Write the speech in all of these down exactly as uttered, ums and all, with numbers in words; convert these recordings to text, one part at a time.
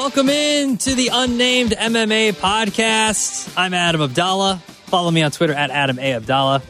Welcome in to the Unnamed M M A Podcast. I'm Adam Abdallah. Follow me on Twitter at Adam A. Abdallah.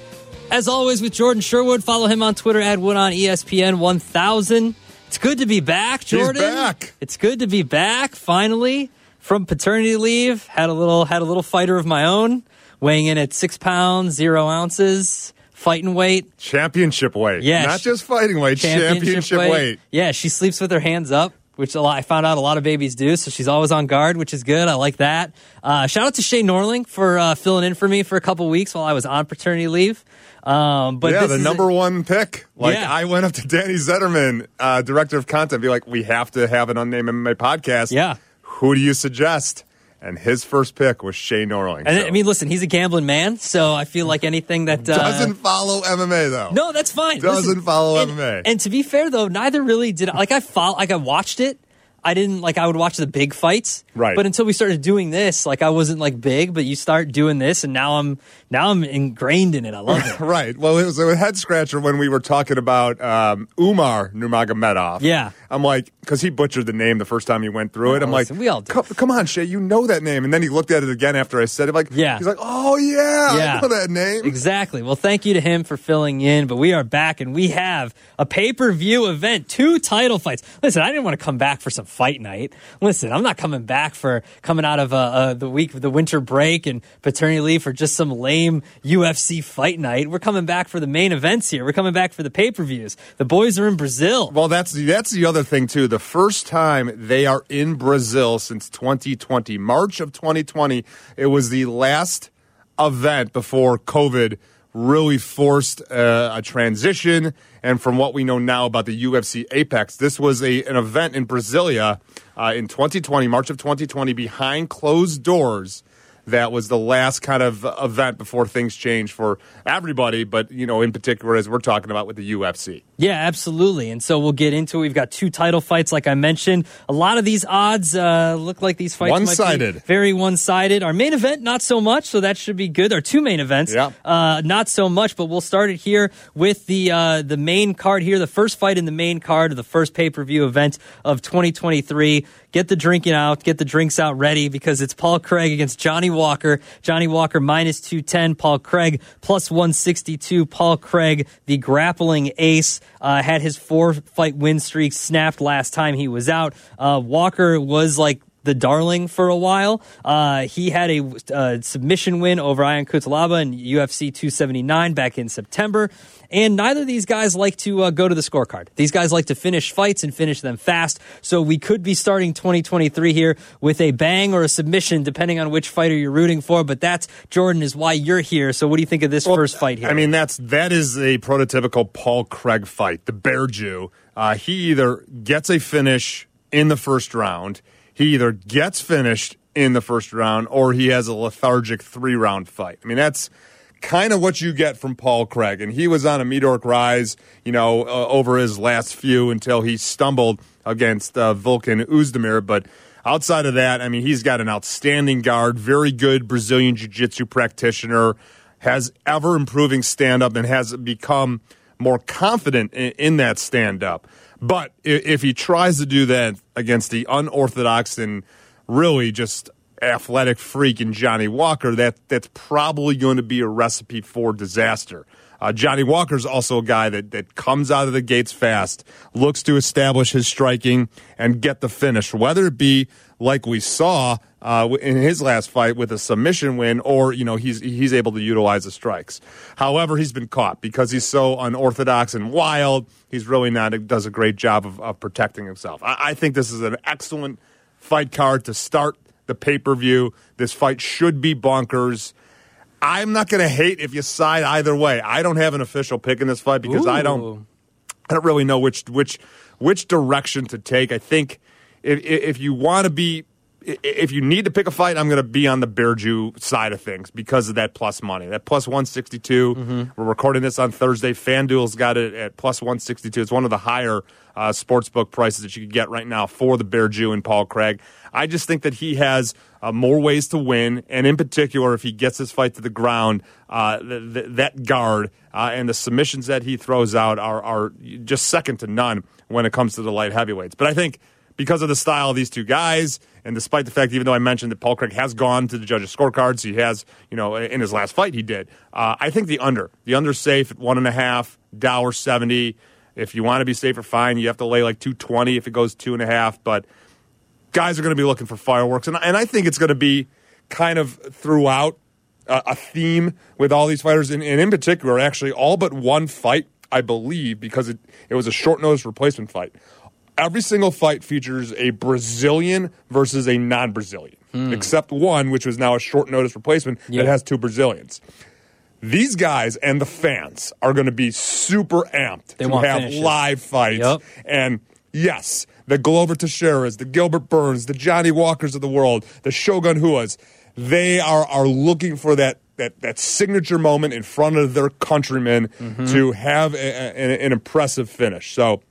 As always with Jordan Sherwood, follow him on Twitter at Wood on E S P N one thousand. It's good to be back, Jordan. He's back. It's good to be back, finally, from paternity leave. Had a little, had a little fighter of my own, weighing in at six pounds, zero ounces. Fighting weight. Championship weight. Yeah, Not she, just fighting weight, championship, championship weight. weight. Yeah, she sleeps with her hands up, which a lot, I found out a lot of babies do, so she's always on guard, which is good. I like that. Uh, shout out to Shane Norling for uh, filling in for me for a couple weeks while I was on paternity leave. Um, but yeah, the number a, one pick. Like yeah. I went up to Danny Zetterman, uh, director of content, be like, we have to have an Unnamed M M A podcast. Yeah. Who do you suggest? And his first pick was Shane Norling. And so. I mean, listen, he's a gambling man, so I feel like anything that... Uh, doesn't follow M M A, though. No, that's fine. Doesn't listen, follow and, M M A. And to be fair, though, neither really did... Like, I follow, like I watched it. I didn't... Like, I would watch the big fights. Right. But until we started doing this, like, I wasn't, like, big, but you start doing this, and now I'm now I'm ingrained in it. I love it. Right. Well, it was a head-scratcher when we were talking about um, Umar Nurmagomedov. Yeah. I'm like, because he butchered the name the first time he went through it. I'm Listen, like, we all come, come on, Shay, you know that name. And then he looked at it again after I said it. Like, yeah. He's like, oh, yeah, yeah, I know that name. Exactly. Well, thank you to him for filling in. But we are back, and we have a pay-per-view event, two title fights. Listen, I didn't want to come back for some fight night. Listen, I'm not coming back for coming out of uh, uh, the week of the winter break and paternity leave for just some lame U F C fight night. We're coming back for the main events here. We're coming back for the pay-per-views. The boys are in Brazil. Well, that's that's the other thing too. The first time they are in Brazil since twenty twenty, March of twenty twenty. It was the last event before COVID really forced uh, a transition. And from what we know now about the U F C Apex, this was a an event in Brasilia uh, in twenty twenty, March of twenty twenty, behind closed doors. That was the last kind of event before things changed for everybody, but, you know, in particular, as we're talking about with the U F C. Yeah, absolutely. And so we'll get into it. We've got two title fights, like I mentioned. A lot of these odds uh, look like these fights one-sided. Might be very one-sided. Our main event, not so much, so that should be good. Our two main events, yeah. uh, not so much, but we'll start it here with the, uh, the main card here, the first fight in the main card of the first pay-per-view event of twenty twenty-three. Get the drinking out, get the drinks out ready, because it's Paul Craig against Johnny Walker. Johnny Walker minus two ten, Paul Craig plus one sixty-two. Paul Craig, the grappling ace, uh, had his four-fight win streak snapped last time he was out. Uh, Walker was like the darling for a while. Uh, he had a uh, submission win over Ion Cutelaba in U F C two seventy-nine back in September. And neither of these guys like to uh, go to the scorecard. These guys like to finish fights and finish them fast. So we could be starting twenty twenty-three here with a bang or a submission, depending on which fighter you're rooting for. But that's, Jordan, is why you're here. So what do you think of this well, first fight here? I mean, that's that is a prototypical Paul Craig fight, the Bear Jew. Uh, he either gets a finish in the first round, he either gets finished in the first round, or he has a lethargic three-round fight. I mean, that's kind of what you get from Paul Craig. And he was on a meteoric rise, you know, uh, over his last few until he stumbled against uh, Volkan Oezdemir. But outside of that, I mean, he's got an outstanding guard, very good Brazilian jiu-jitsu practitioner, has ever-improving stand-up and has become more confident in, in that stand-up. But if, if he tries to do that against the unorthodox and really just athletic freak in Johnny Walker, that that's probably going to be a recipe for disaster. Uh, Johnny Walker's also a guy that, that comes out of the gates fast, looks to establish his striking and get the finish, whether it be like we saw uh, in his last fight with a submission win, or you know he's he's able to utilize the strikes. However, he's been caught because he's so unorthodox and wild. He's really not does a great job of, of protecting himself. I, I think this is an excellent fight card to start the pay-per-view. This fight should be bonkers. I'm not going to hate if you side either way. I don't have an official pick in this fight because Ooh. I don't I don't really know which which which direction to take. I think if if you want to be if you need to pick a fight, I'm going to be on the Bear Jew side of things because of that plus money. That plus one sixty-two, mm-hmm. We're recording this on Thursday. FanDuel's got it at plus one sixty-two. It's one of the higher uh, sportsbook prices that you could get right now for the Bear Jew and Paul Craig. I just think that he has uh, more ways to win, and in particular, if he gets his fight to the ground, uh, th- th- that guard uh, and the submissions that he throws out are, are just second to none when it comes to the light heavyweights. But I think because of the style of these two guys. And despite the fact, even though I mentioned that Paul Craig has gone to the judges' scorecards, he has, you know, in his last fight he did. Uh, I think the under. The under's safe at one and a half, Dow or seventy. If you want to be safer, fine. You have to lay like two twenty if it goes two and a half. But guys are going to be looking for fireworks. And, and I think it's going to be kind of throughout uh, a theme with all these fighters. And, and in particular, actually, all but one fight, I believe, because it, it was a short-notice replacement fight. Every single fight features a Brazilian versus a non-Brazilian, hmm. except one, which was now a short-notice replacement yep. that has two Brazilians. These guys and the fans are going to be super amped they to want have finishes. Live fights. Yep. And, yes, the Glover Teixeiras, the Gilbert Burns, the Johnny Walkers of the world, the Shogun Huas, they are, are looking for that, that, that signature moment in front of their countrymen mm-hmm. to have a, a, an impressive finish. So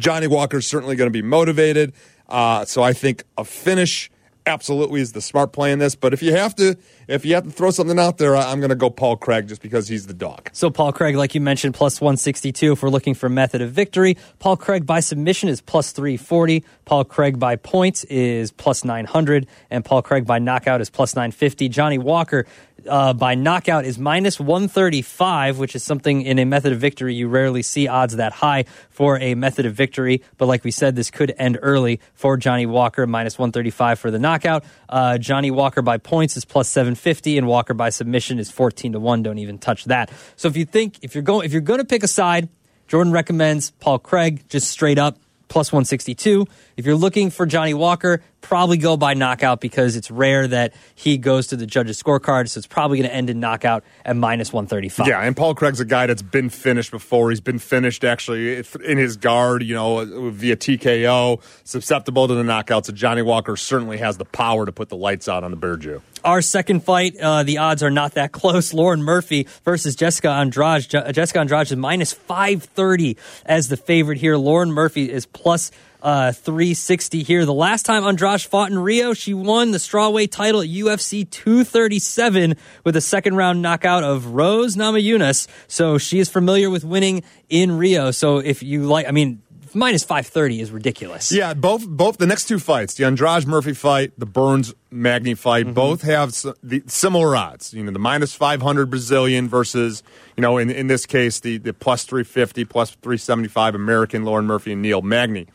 Johnny Walker's certainly going to be motivated, uh, so I think a finish absolutely is the smart play in this. But if you have to, if you have to throw something out there, I'm going to go Paul Craig just because he's the dog. So Paul Craig, like you mentioned, plus one sixty-two if we're looking for method of victory. Paul Craig by submission is plus three forty. Paul Craig by points is plus nine hundred, and Paul Craig by knockout is plus nine fifty. Johnny Walker Uh, by knockout is minus one thirty-five, which is something in a method of victory you rarely see odds that high for a method of victory. But like we said, this could end early for Johnny Walker, minus one thirty-five for the knockout. Uh, Johnny Walker by points is plus seven fifty, and Walker by submission is fourteen to one. Don't even touch that. So if you think if you're going if you're going to pick a side, Jordan recommends Paul Craig just straight up. Plus one sixty-two. If you're looking for Johnny Walker, probably go by knockout because it's rare that he goes to the judges' scorecard, so it's probably going to end in knockout at minus one thirty-five. Yeah, and Paul Craig's a guy that's been finished before. He's been finished, actually, in his guard, you know, via T K O, susceptible to the knockout, so Johnny Walker certainly has the power to put the lights out on the Bear Jew. Our second fight, uh, the odds are not that close. Lauren Murphy versus Jessica Andrade. Je- Jessica Andrade is minus five thirty as the favorite here. Lauren Murphy is plus uh, three sixty here. The last time Andrade fought in Rio, she won the strawweight title at U F C two thirty-seven with a second-round knockout of Rose Namajunas. So she is familiar with winning in Rio. So if you like, I mean, minus five thirty is ridiculous. Yeah, both both the next two fights, the Andrade-Murphy fight, the Burns-Magny fight, mm-hmm. both have s- the similar odds. You know, the minus five hundred Brazilian versus, you know, in, in this case, the, the plus three fifty, plus three seventy-five American Lauren Murphy and Neil Magny.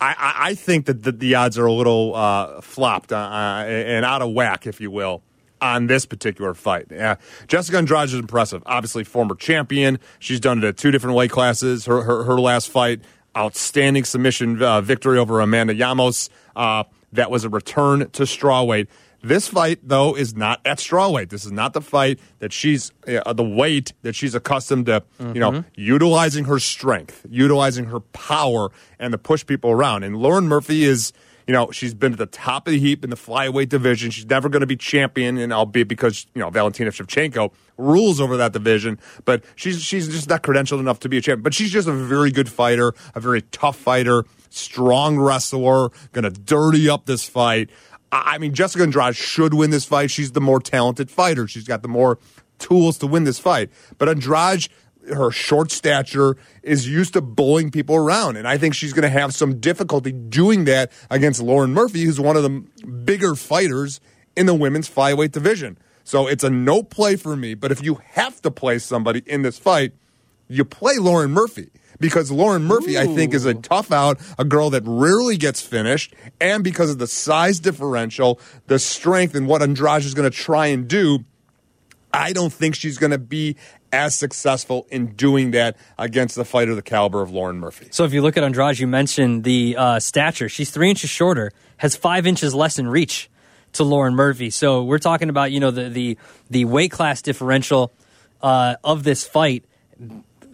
I, I, I think that the, the odds are a little uh, flopped uh, uh, and out of whack, if you will, on this particular fight. Yeah. Jessica Andrade is impressive. Obviously, former champion. She's done it at two different weight classes. Her, her, her last fight, outstanding submission uh, victory over Amanda Llanos. Uh, that was a return to strawweight. This fight, though, is not at strawweight. This is not the fight that she's uh, the weight that she's accustomed to, mm-hmm. you know, utilizing her strength, utilizing her power, and to push people around. And Lauren Murphy is, you know, she's been at the top of the heap in the flyweight division. She's never going to be champion, and albeit because, you know, Valentina Shevchenko rules over that division, but she's she's just not credentialed enough to be a champion. But she's just a very good fighter, a very tough fighter, strong wrestler, going to dirty up this fight. I mean, Jessica Andrade should win this fight. She's the more talented fighter. She's got the more tools to win this fight. But Andrade, her short stature, is used to bullying people around. And I think she's going to have some difficulty doing that against Lauren Murphy, who's one of the bigger fighters in the women's flyweight division. So it's a no play for me. But if you have to play somebody in this fight, you play Lauren Murphy. Because Lauren Murphy, Ooh. I think, is a tough out, a girl that rarely gets finished, and because of the size differential, the strength, and what Andrade is going to try and do, I don't think she's going to be as successful in doing that against the fighter the caliber of Lauren Murphy. So if you look at Andrade, you mentioned the uh, stature. She's three inches shorter, has five inches less in reach to Lauren Murphy. So we're talking about, you know, the the, the weight class differential uh, of this fight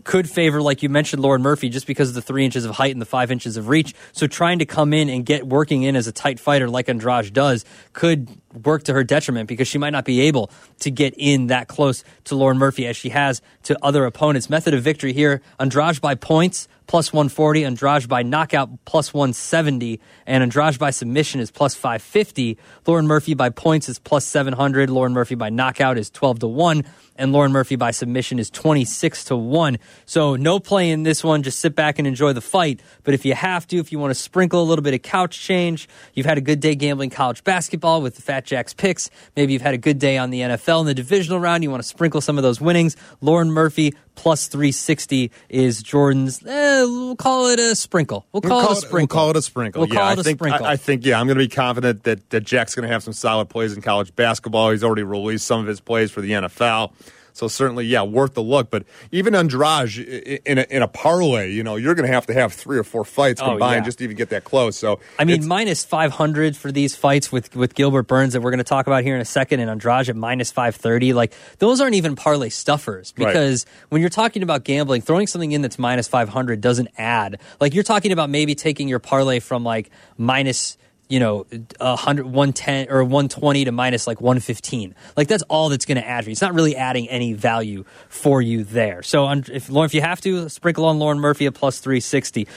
could favor, like you mentioned, Lauren Murphy just because of the three inches of height and the five inches of reach. So trying to come in and get working in as a tight fighter like Andrade does could work to her detriment because she might not be able to get in that close to Lauren Murphy as she has to other opponents. Method of victory here, Andrade by points, plus one forty. Andrade by knockout, plus one seventy. And Andrade by submission is plus five fifty. Lauren Murphy by points is plus seven hundred. Lauren Murphy by knockout is twelve to one. And Lauren Murphy by submission is twenty-six to one. So no play in this one. Just sit back and enjoy the fight. But if you have to, if you want to sprinkle a little bit of couch change, you've had a good day gambling college basketball with the Fat Jacks picks. Maybe you've had a good day on the N F L in the divisional round. You want to sprinkle some of those winnings. Lauren Murphy plus three sixty is Jordan's. Eh, we'll call it a sprinkle. We'll call, we'll call it a sprinkle. We'll call it a sprinkle. We'll yeah, call it I a think, sprinkle. I, I think, yeah, I'm going to be confident that, that Jack's going to have some solid plays in college basketball. He's already released some of his plays for the N F L. So certainly, yeah, worth the look. But even Andrade in a, in a parlay, you know, you're going to have to have three or four fights combined oh, yeah. just to even get that close. So I mean, minus five hundred for these fights with, with Gilbert Burns that we're going to talk about here in a second, and Andrade at minus five thirty. Like, those aren't even parlay stuffers because right. when you're talking about gambling, throwing something in that's minus five hundred doesn't add. Like, you're talking about maybe taking your parlay from like minus, you know, one hundred, one ten or one twenty to minus like one fifteen. Like, that's all that's going to add for you. It's not really adding any value for you there. So if Lauren, if you have to, sprinkle on Lauren Murphy at plus three sixty.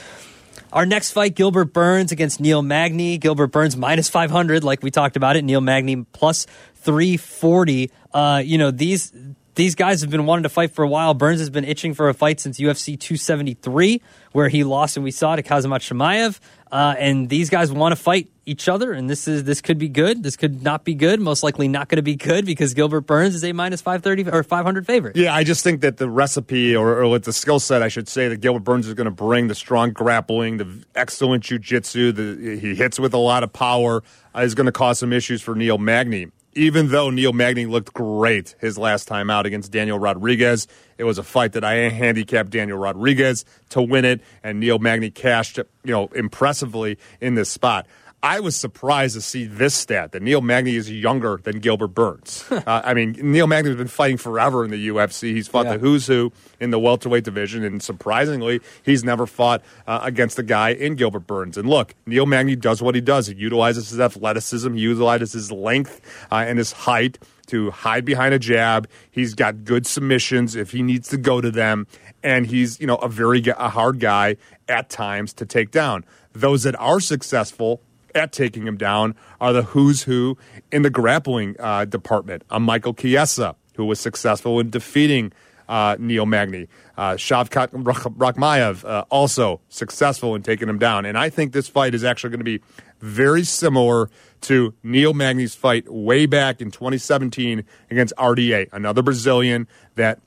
Our next fight, Gilbert Burns against Neil Magny. Gilbert Burns minus five hundred, like we talked about it. Neil Magny plus three forty. Uh, you know, these these guys have been wanting to fight for a while. Burns has been itching for a fight since U F C two seventy-three, where he lost, and we saw, to Khamzat Chimaev. Uh, and these guys want to fight each other, and this is this could be good. This could not be good. Most likely not going to be good because Gilbert Burns is a minus five thirty or five hundred favorite. Yeah, I just think that the recipe, or, or the skill set, I should say, that Gilbert Burns is going to bring, the strong grappling, the excellent jiu-jitsu, the, he hits with a lot of power, uh, is going to cause some issues for Neil Magny. Even though Neil Magny looked great his last time out against Daniel Rodriguez, it was a fight that I handicapped Daniel Rodriguez to win it, and Neil Magny cashed, you know, impressively in this spot. I was surprised to see this stat, that Neil Magny is younger than Gilbert Burns. uh, I mean, Neil Magny has been fighting forever in the U F C. He's fought yeah. the who's who in the welterweight division, and surprisingly, he's never fought uh, against the guy in Gilbert Burns. And look, Neil Magny does what he does. He utilizes his athleticism, he utilizes his length uh, and his height to hide behind a jab. He's got good submissions if he needs to go to them, and he's, you know, a very a hard guy at times to take down. Those that are successful at taking him down are the who's who in the grappling uh, department. Uh, Michael Chiesa, who was successful in defeating uh, Neil Magny. Uh, Shavkat Rakhmayev, uh, also successful in taking him down. And I think this fight is actually going to be very similar to Neil Magny's fight way back in twenty seventeen against R D A, another Brazilian that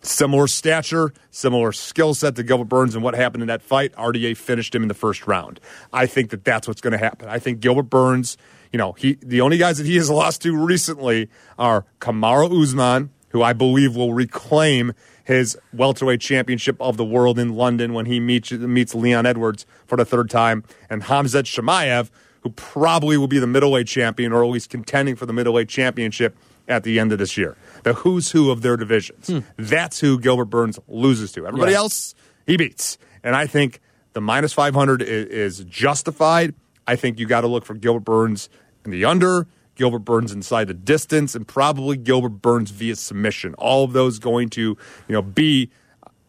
similar stature, similar skill set to Gilbert Burns, and what happened in that fight, R D A finished him in the first round. I think that that's what's going to happen. I think Gilbert Burns, you know, he the only guys that he has lost to recently are Kamaru Usman, who I believe will reclaim his welterweight championship of the world in London when he meets, meets Leon Edwards for the third time, and Khamzat Chimaev, who probably will be the middleweight champion, or at least contending for the middleweight championship at the end of this year. The who's who of their divisions. Hmm. That's who Gilbert Burns loses to. Everybody yeah. else, he beats. And I think the minus five hundred is, is justified. I think you got to look for Gilbert Burns in the under, Gilbert Burns inside the distance, and probably Gilbert Burns via submission. All of those going to, you know, be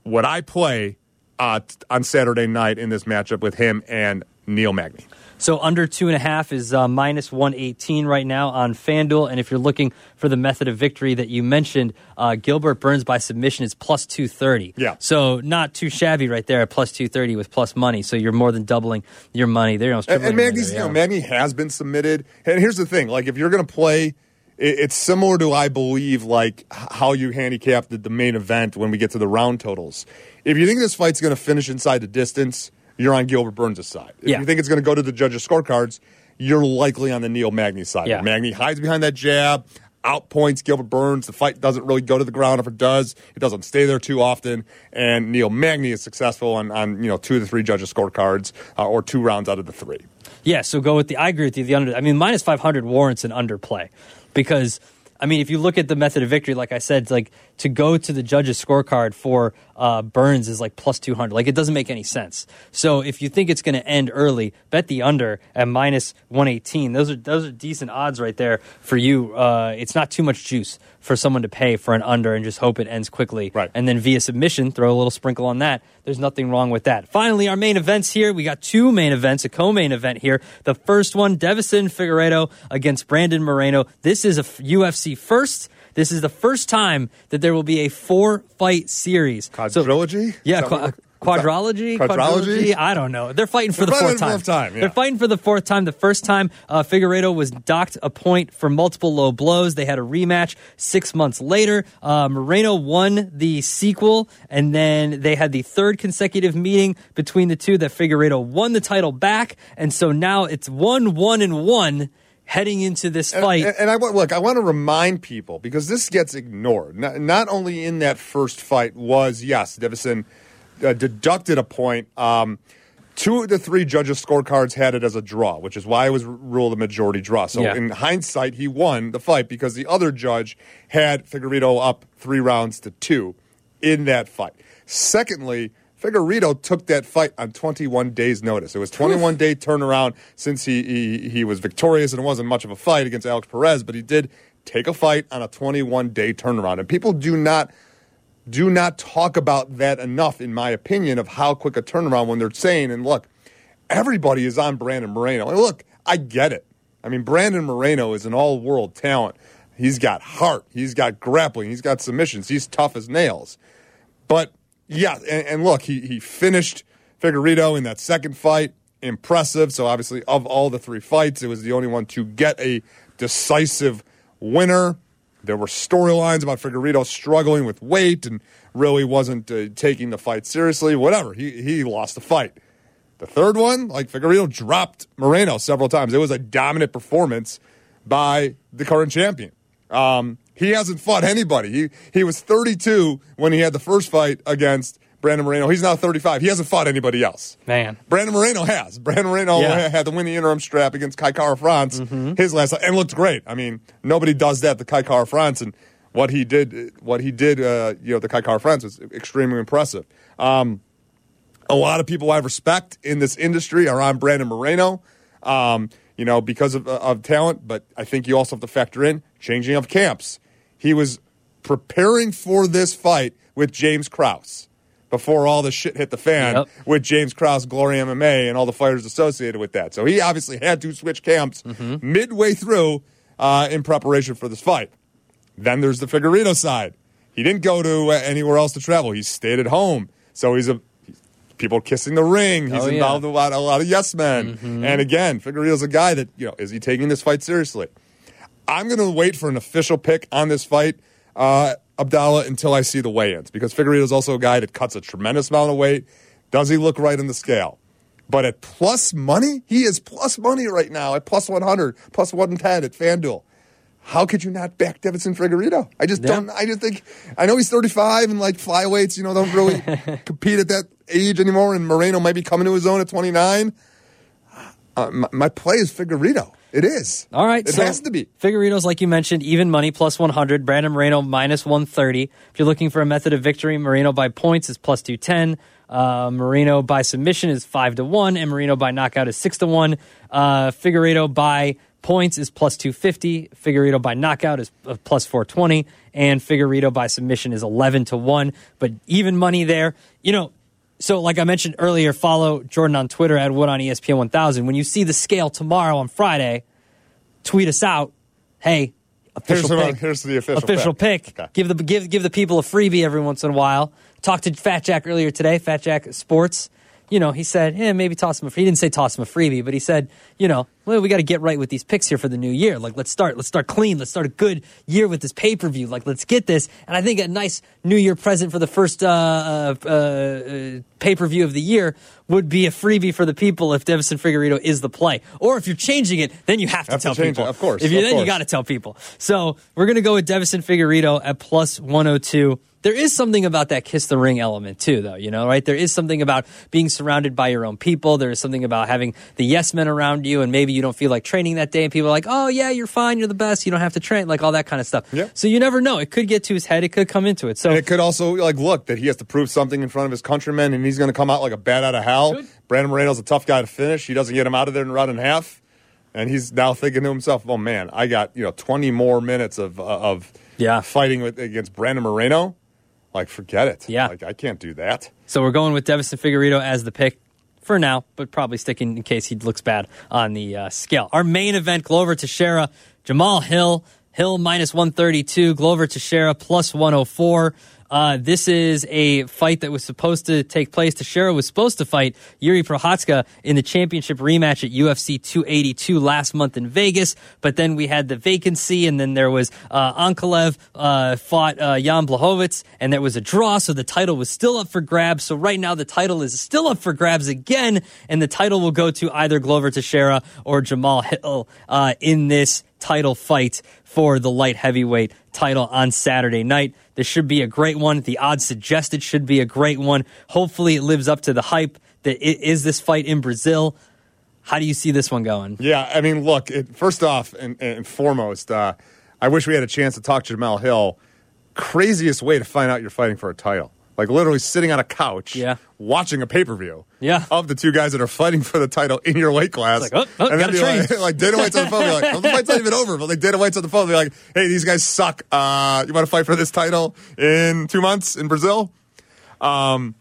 what I play uh, on Saturday night in this matchup with him and Neil Magny. So under two and a half is uh, minus one eighteen right now on FanDuel. And if you're looking for the method of victory that you mentioned, uh, Gilbert Burns by submission is plus two thirty. Yeah. So not too shabby right there at plus two thirty with plus money. So you're more than doubling your money there. And, and Magny's, you know, Magny has been submitted. And here's the thing. Like, if you're going to play, it's similar to, I believe, like how you handicapped the main event when we get to the round totals. If you think this fight's going to finish inside the distance, you're on Gilbert Burns' side. If yeah. you think it's going to go to the judges' scorecards, you're likely on the Neil Magny side. Yeah. Magny hides behind that jab, outpoints Gilbert Burns. The fight doesn't really go to the ground. If it does, it doesn't stay there too often. And Neil Magny is successful on, on you know, two of the three judges' scorecards, uh, or two rounds out of the three. Yeah, so go with the – I agree with you. The under. I mean, minus five hundred warrants an underplay because – I mean, if you look at the method of victory, like I said, like to go to the judges' scorecard for uh, Burns is like plus two hundred. Like, it doesn't make any sense. So if you think it's going to end early, bet the under at minus one eighteen. Those are those are decent odds right there for you. Uh, it's not too much juice for someone to pay for an under and just hope it ends quickly. Right. And then via submission, throw a little sprinkle on that. There's nothing wrong with that. Finally, our main events here. We got two main events, a co-main event here. The first one, Deiveson Figueiredo against Brandon Moreno. This is a U F C first. This is the first time that there will be a four-fight series. Quadrilogy? So, yeah, qu- quadrilogy, quadrilogy. I don't know. They're fighting for They're the fourth time. time yeah. They're fighting for the fourth time. The first time, uh, Figueiredo was docked a point for multiple low blows. They had a rematch six months later. Uh, Moreno won the sequel, and then they had the third consecutive meeting between the two that Figueiredo won the title back, and so now it's one, one, and one. Heading into this fight. And, and, and I look, I want to remind people, because this gets ignored. Not, not only in that first fight was, yes, Deiveson uh, deducted a point. Um, two of the three judges' scorecards had it as a draw, which is why it was ruled a majority draw. So yeah. in hindsight, he won the fight because the other judge had Figueiredo up three rounds to two in that fight. Secondly, Figueiredo took that fight on twenty-one days' notice. It was twenty-one day turnaround since he, he he was victorious, and it wasn't much of a fight against Alex Perez, but he did take a fight on a twenty-one day turnaround. And people do not do not talk about that enough, in my opinion, of how quick a turnaround when they're saying, and look, everybody is on Brandon Moreno. And look, I get it. I mean, Brandon Moreno is an all-world talent. He's got heart. He's got grappling. He's got submissions. He's tough as nails. But yeah, and, and look, he, he finished Figueiredo in that second fight. Impressive. So, obviously, of all the three fights, it was the only one to get a decisive winner. There were storylines about Figueiredo struggling with weight and really wasn't uh, taking the fight seriously. Whatever. He, he lost the fight. The third one, like, Figueiredo dropped Moreno several times. It was a dominant performance by the current champion. Um... He hasn't fought anybody. He he was thirty-two when he had the first fight against Brandon Moreno. He's now thirty-five. He hasn't fought anybody else. Man. Brandon Moreno has. Brandon Moreno yeah. had to win the interim strap against Kai Kara-France mm-hmm. his last time, and looked great. I mean, nobody does that to Kai Kara-France, and what he did, what he did, uh, you know, to Kai Kara-France was extremely impressive. Um, a lot of people I respect in this industry are on Brandon Moreno, um, you know, because of of talent. But I think you also have to factor in changing of camps. He was preparing for this fight with James Krause before all the shit hit the fan yep. with James Krause, Glory M M A, and all the fighters associated with that. So he obviously had to switch camps mm-hmm. midway through uh, in preparation for this fight. Then there's the Figueiredo side. He didn't go to uh, anywhere else to travel. He stayed at home. So he's a he's, people kissing the ring. He's oh, involved yeah. in a lot, a lot of yes men. Mm-hmm. And again, Figueiredo's a guy that, you know, is he taking this fight seriously? I'm going to wait for an official pick on this fight, uh, Abdallah, until I see the weigh-ins, because Figueiredo is also a guy that cuts a tremendous amount of weight. Does he look right on the scale? But at plus money, he is plus money right now at plus one hundred, plus one ten at FanDuel. How could you not back Deiveson Figueiredo? I just yeah. don't. I just think. I know he's thirty-five, and like flyweights, you know, don't really compete at that age anymore. And Moreno might be coming to his own at twenty-nine. Uh, my, my play is Figueiredo. It is. All right. It so has to be. Figueredo's, like you mentioned, even money, plus one hundred. Brandon Moreno, minus one thirty. If you're looking for a method of victory, Moreno by points is plus two ten. Uh, Moreno by submission is five to one. And Moreno by knockout is six to one. Uh, Figueiredo by points is plus two fifty. Figueiredo by knockout is uh, plus four twenty. And Figueiredo by submission is eleven to one. But even money there, you know. So, like I mentioned earlier, follow Jordan on Twitter at Wood on E S P N one thousand. When you see the scale tomorrow on Friday, tweet us out. Hey, official here's pick. The, here's the official, official pick. pick. Okay. Give the give give the people a freebie every once in a while. Talked to Fat Jack earlier today. Fat Jack Sports. You know, he said, "Yeah, maybe toss him a freebie." He didn't say toss him a freebie, but he said, "You know, well, we got to get right with these picks here for the new year. Like, let's start, let's start clean. Let's start a good year with this pay per view. Like, let's get this." And I think a nice New Year present for the first uh, uh, uh, pay per view of the year would be a freebie for the people if Deiveson Figueiredo is the play, or if you're changing it, then you have to have tell to people. It, of course, if you then course. you got to tell people. So we're gonna go with Deiveson Figueiredo at plus one oh two. There is something about that kiss the ring element too, though, you know, right? There is something about being surrounded by your own people. There is something about having the yes men around you, and maybe you don't feel like training that day, and people are like, oh, yeah, you're fine, you're the best, you don't have to train, like all that kind of stuff. Yeah. So you never know. It could get to his head. It could come into it. So and it could also, like, look, that he has to prove something in front of his countrymen, and he's going to come out like a bat out of hell. Good. Brandon Moreno's a tough guy to finish. He doesn't get him out of there and run in half. And he's now thinking to himself, oh, man, I got, you know, twenty more minutes of uh, of yeah. fighting with against Brandon Moreno. Like, forget it. Yeah. Like, I can't do that. So we're going with Deiveson Figueiredo as the pick for now, but probably sticking in case he looks bad on the uh, scale. Our main event, Glover Teixeira, Jamal Hill. Hill minus one thirty-two, Glover Teixeira plus one oh four. Uh, this is a fight that was supposed to take place. Teixeira was supposed to fight Jiří Procházka in the championship rematch at U F C two eighty-two last month in Vegas, but then we had the vacancy, and then there was uh, Ankalev uh, fought uh, Jan Blachowicz, and there was a draw, so the title was still up for grabs. So right now the title is still up for grabs again, and the title will go to either Glover Teixeira or Jamal Hill uh, in this title fight for the light heavyweight title on Saturday night. This should be a great one. The odds suggested should be a great one. Hopefully it lives up to the hype that it is this fight in Brazil. How do you see this one going? Yeah, I mean, look, it, first off and, and foremost, uh, I wish we had a chance to talk to Jamal Hill. Craziest way to find out you're fighting for a title. Like, literally sitting on a couch, yeah. watching a pay-per-view yeah. of the two guys that are fighting for the title in your weight class. It's like, oh, oh, and then like, like, Dana White's on the phone. Be like, oh, the fight's not even over, but like Dana White's on the phone. Be like, hey, these guys suck. Uh, you want to fight for this title in two months in Brazil? Um,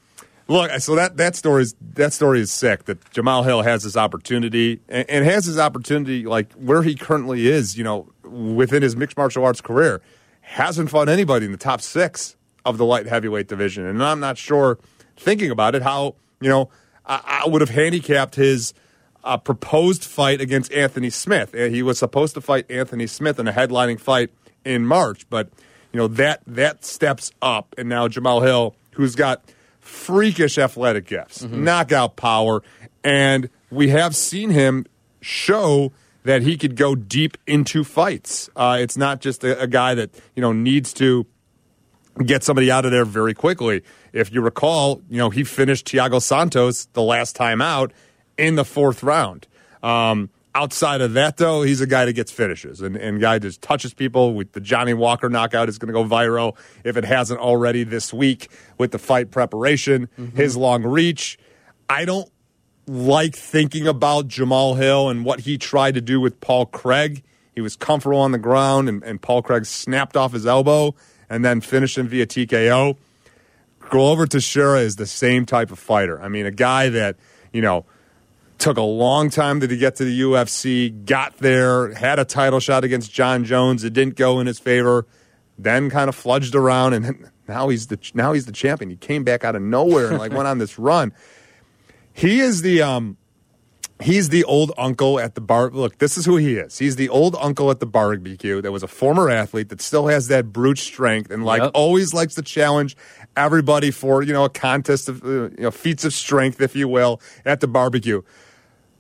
look, so that that story is that story is sick. That Jamal Hill has this opportunity and, and has his opportunity like where he currently is. You know, within his mixed martial arts career, hasn't fought anybody in the top six of the light heavyweight division. And I'm not sure, thinking about it, how, you know, I, I would have handicapped his uh, proposed fight against Anthony Smith. He was supposed to fight Anthony Smith in a headlining fight in March, but, you know, that that steps up. And now Jamal Hill, who's got freakish athletic gifts, mm-hmm. knockout power, and we have seen him show that he could go deep into fights. Uh, it's not just a, a guy that, you know, needs to get somebody out of there very quickly. If you recall, you know, he finished Thiago Santos the last time out in the fourth round. Um, outside of that, though, he's a guy that gets finishes and, and guy just touches people. With the Johnny Walker knockout is going to go viral if it hasn't already this week with the fight preparation, mm-hmm. his long reach. I don't like thinking about Jamal Hill and what he tried to do with Paul Craig. He was comfortable on the ground, and, and Paul Craig snapped off his elbow and then finished him via T K O. Glover Teixeira is the same type of fighter. I mean, a guy that, you know, took a long time to get to the U F C, got there, had a title shot against John Jones. It didn't go in his favor. Then kind of fludged around, and then now he's the now he's the champion. He came back out of nowhere and like went on this run. He is the um, he's the old uncle at the bar. Look, this is who he is. He's the old uncle at the barbecue that was a former athlete that still has that brute strength and like yep. always likes to challenge everybody for, you know, a contest of, you know, feats of strength, if you will, at the barbecue.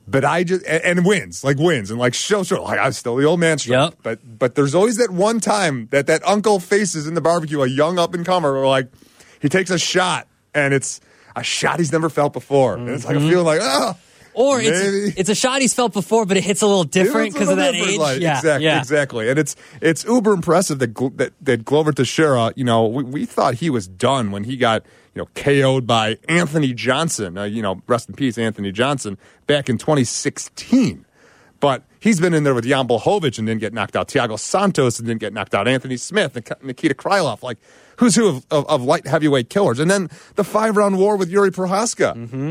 But I just and, and wins like wins and like show show like I'm still the old man strength. Yep. But but there's always that one time that that uncle faces in the barbecue a young up and comer where like he takes a shot and it's a shot he's never felt before mm-hmm. and it's like a feeling like ah. Or it's, it's a shot he's felt before, but it hits a little different because of that age. Like, yeah, exactly, yeah. exactly. And it's it's uber impressive that that, that Glover Teixeira, you know, we, we thought he was done when he got, you know, K O'd by Anthony Johnson. Uh, you know, rest in peace, Anthony Johnson, back in twenty sixteen. But he's been in there with Jan Blachowicz and didn't get knocked out. Thiago Santos and didn't get knocked out. Anthony Smith and Nikita Krylov. Like, who's who of, of, of light heavyweight killers. And then the five-round war with Jiří Procházka. Mm-hmm.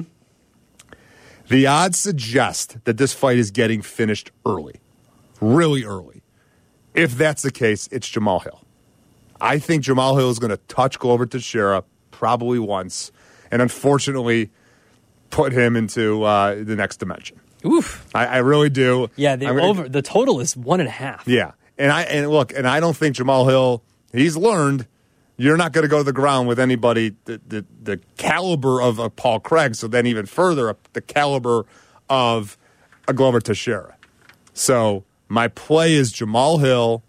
The odds suggest that this fight is getting finished early, really early. If that's the case, it's Jamal Hill. I think Jamal Hill is going to touch Glover Teixeira probably once and unfortunately put him into uh, the next dimension. Oof. I, I really do. Yeah, the, over, the total is one and a half. Yeah, and, I, and look, and I don't think Jamal Hill, he's learned you're not going to go to the ground with anybody the the, the caliber of a Paul Craig, so then even further, the caliber of a Glover Teixeira. So my play is Jamal Hill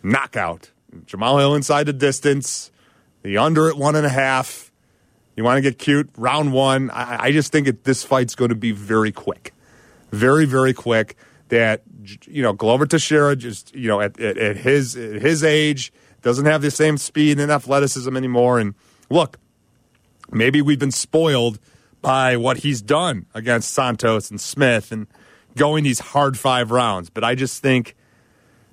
knockout. Jamal Hill inside the distance. The under at one and a half. You want to get cute? Round one. I, I just think it, this fight's going to be very quick. Very, very quick. That, you know, Glover Teixeira just, you know, at, at, at his at his age doesn't have the same speed and athleticism anymore. And look, maybe we've been spoiled by what he's done against Santos and Smith and going these hard five rounds. But I just think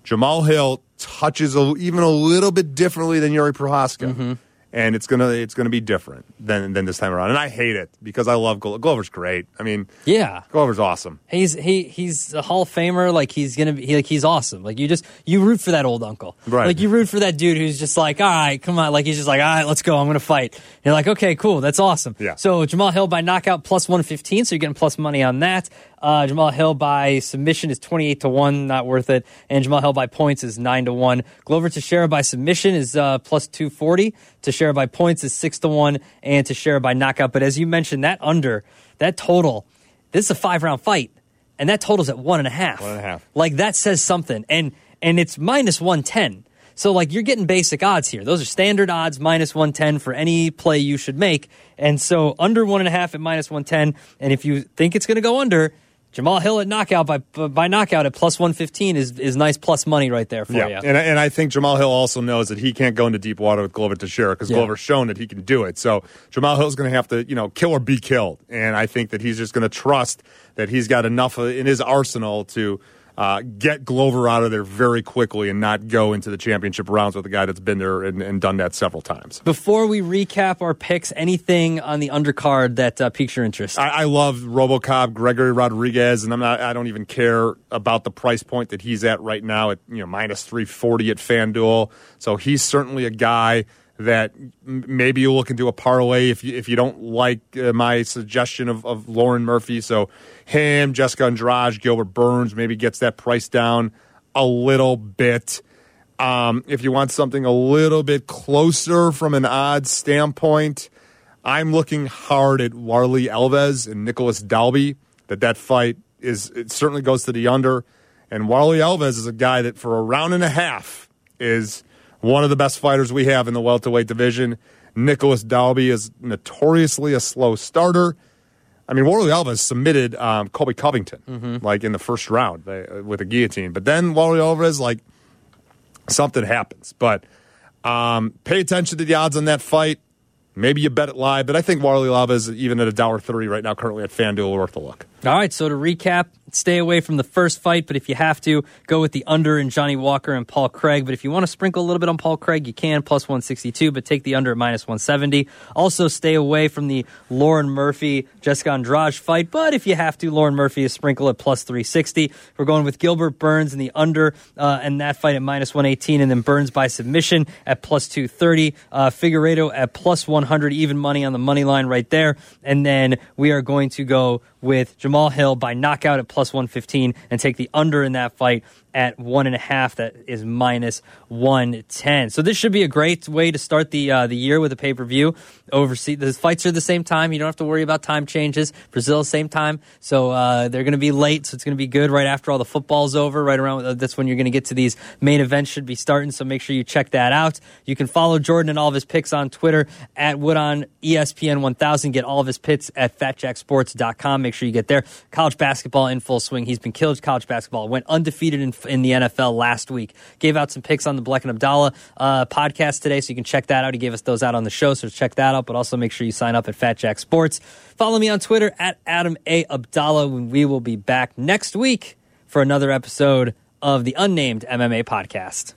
Jamal Hill touches a, even a little bit differently than Jiří Procházka. Mm-hmm. And it's gonna it's gonna be different than than this time around, and I hate it because I love Glover. Glover's great. I mean, yeah, Glover's awesome. He's he he's a Hall of Famer. Like he's gonna be he, like he's awesome. Like you just you root for that old uncle, right? Like you root for that dude who's just like, all right, come on. Like he's just like, all right, let's go. I'm gonna fight. And you're like, okay, cool, that's awesome. Yeah. So Jamal Hill by knockout plus one fifteen. So you're getting plus money on that. Uh, Jamal Hill by submission is twenty-eight to one, not worth it. And Jamal Hill by points is nine to one. Glover Teixeira by submission is uh, plus two forty. Teixeira by points is six to one. And Teixeira by knockout. But as you mentioned, that under, that total, this is a five-round fight. And that total's at one and a half. One and a half. Like, that says something. And and it's minus one ten. So, like, you're getting basic odds here. Those are standard odds, minus one ten for any play you should make. And so, under one and a half at minus one ten. And if you think it's going to go under, Jamal Hill at knockout by by knockout at plus one fifteen is is nice plus money right there for yeah. you. And and I think Jamal Hill also knows that he can't go into deep water with Glover Teixeira because yeah. Glover's shown that he can do it. So Jamal Hill's going to have to you know kill or be killed, and I think that he's just going to trust that he's got enough in his arsenal to uh, get Glover out of there very quickly and not go into the championship rounds with a guy that's been there and, and done that several times. Before we recap our picks, anything on the undercard that uh, piques your interest? I, I love RoboCop Gregory Rodriguez, and I'm not. I don't even care about the price point that he's at right now at you know minus three forty at FanDuel. So he's certainly a guy that maybe you look into a parlay if you, if you don't like uh, my suggestion of, of Lauren Murphy. So him, Jessica Andrade, Gilbert Burns maybe gets that price down a little bit. Um, if you want something a little bit closer from an odds standpoint, I'm looking hard at Warley Alves and Nicholas Dalby. That that fight is it certainly goes to the under. And Warley Alves is a guy that for a round and a half is one of the best fighters we have in the welterweight division. Nicholas Dalby is notoriously a slow starter. I mean, Warley Alves submitted um, Colby Covington, mm-hmm. like, in the first round they, uh, with a guillotine. But then Warley Alves, like, something happens. But um, pay attention to the odds on that fight. Maybe you bet it live. But I think Warley Alves, even at one dollar thirty right now, currently at FanDuel, worth a look. All right, so to recap, stay away from the first fight, but if you have to, go with the under in Johnny Walker and Paul Craig. But if you want to sprinkle a little bit on Paul Craig, you can, plus one sixty-two, but take the under at minus one seventy. Also, stay away from the Lauren Murphy-Jessica Andrade fight, but if you have to, Lauren Murphy is sprinkle at plus three sixty. We're going with Gilbert Burns in the under uh, and that fight at minus one eighteen, and then Burns by submission at plus two thirty. Uh, Figueiredo at plus one hundred, even money on the money line right there. And then we are going to go with Jamal Hill by knockout at plus one fifteen and take the under in that fight at one and a half. That is minus one ten. So this should be a great way to start the uh, the year with a pay-per-view. Overseas, the fights are the same time. You don't have to worry about time changes. Brazil, same time. So uh, they're going to be late, so it's going to be good right after all the football's over. Right around uh, that's when you're going to get to these main events should be starting, so make sure you check that out. You can follow Jordan and all of his picks on Twitter at Woodon E S P N one thousand. Get all of his picks at fat jack sports dot com. Make sure you get there. College basketball in full swing. He's been killed. College basketball went undefeated in, in the N F L last week. Gave out some picks on the Black and Abdallah uh, podcast today, so you can check that out. He gave us those out on the show, so check that out. But also make sure you sign up at Fat Jack Sports. Follow me on Twitter at Adam A. Abdallah. When we will be back next week for another episode of the Unnamed M M A Podcast.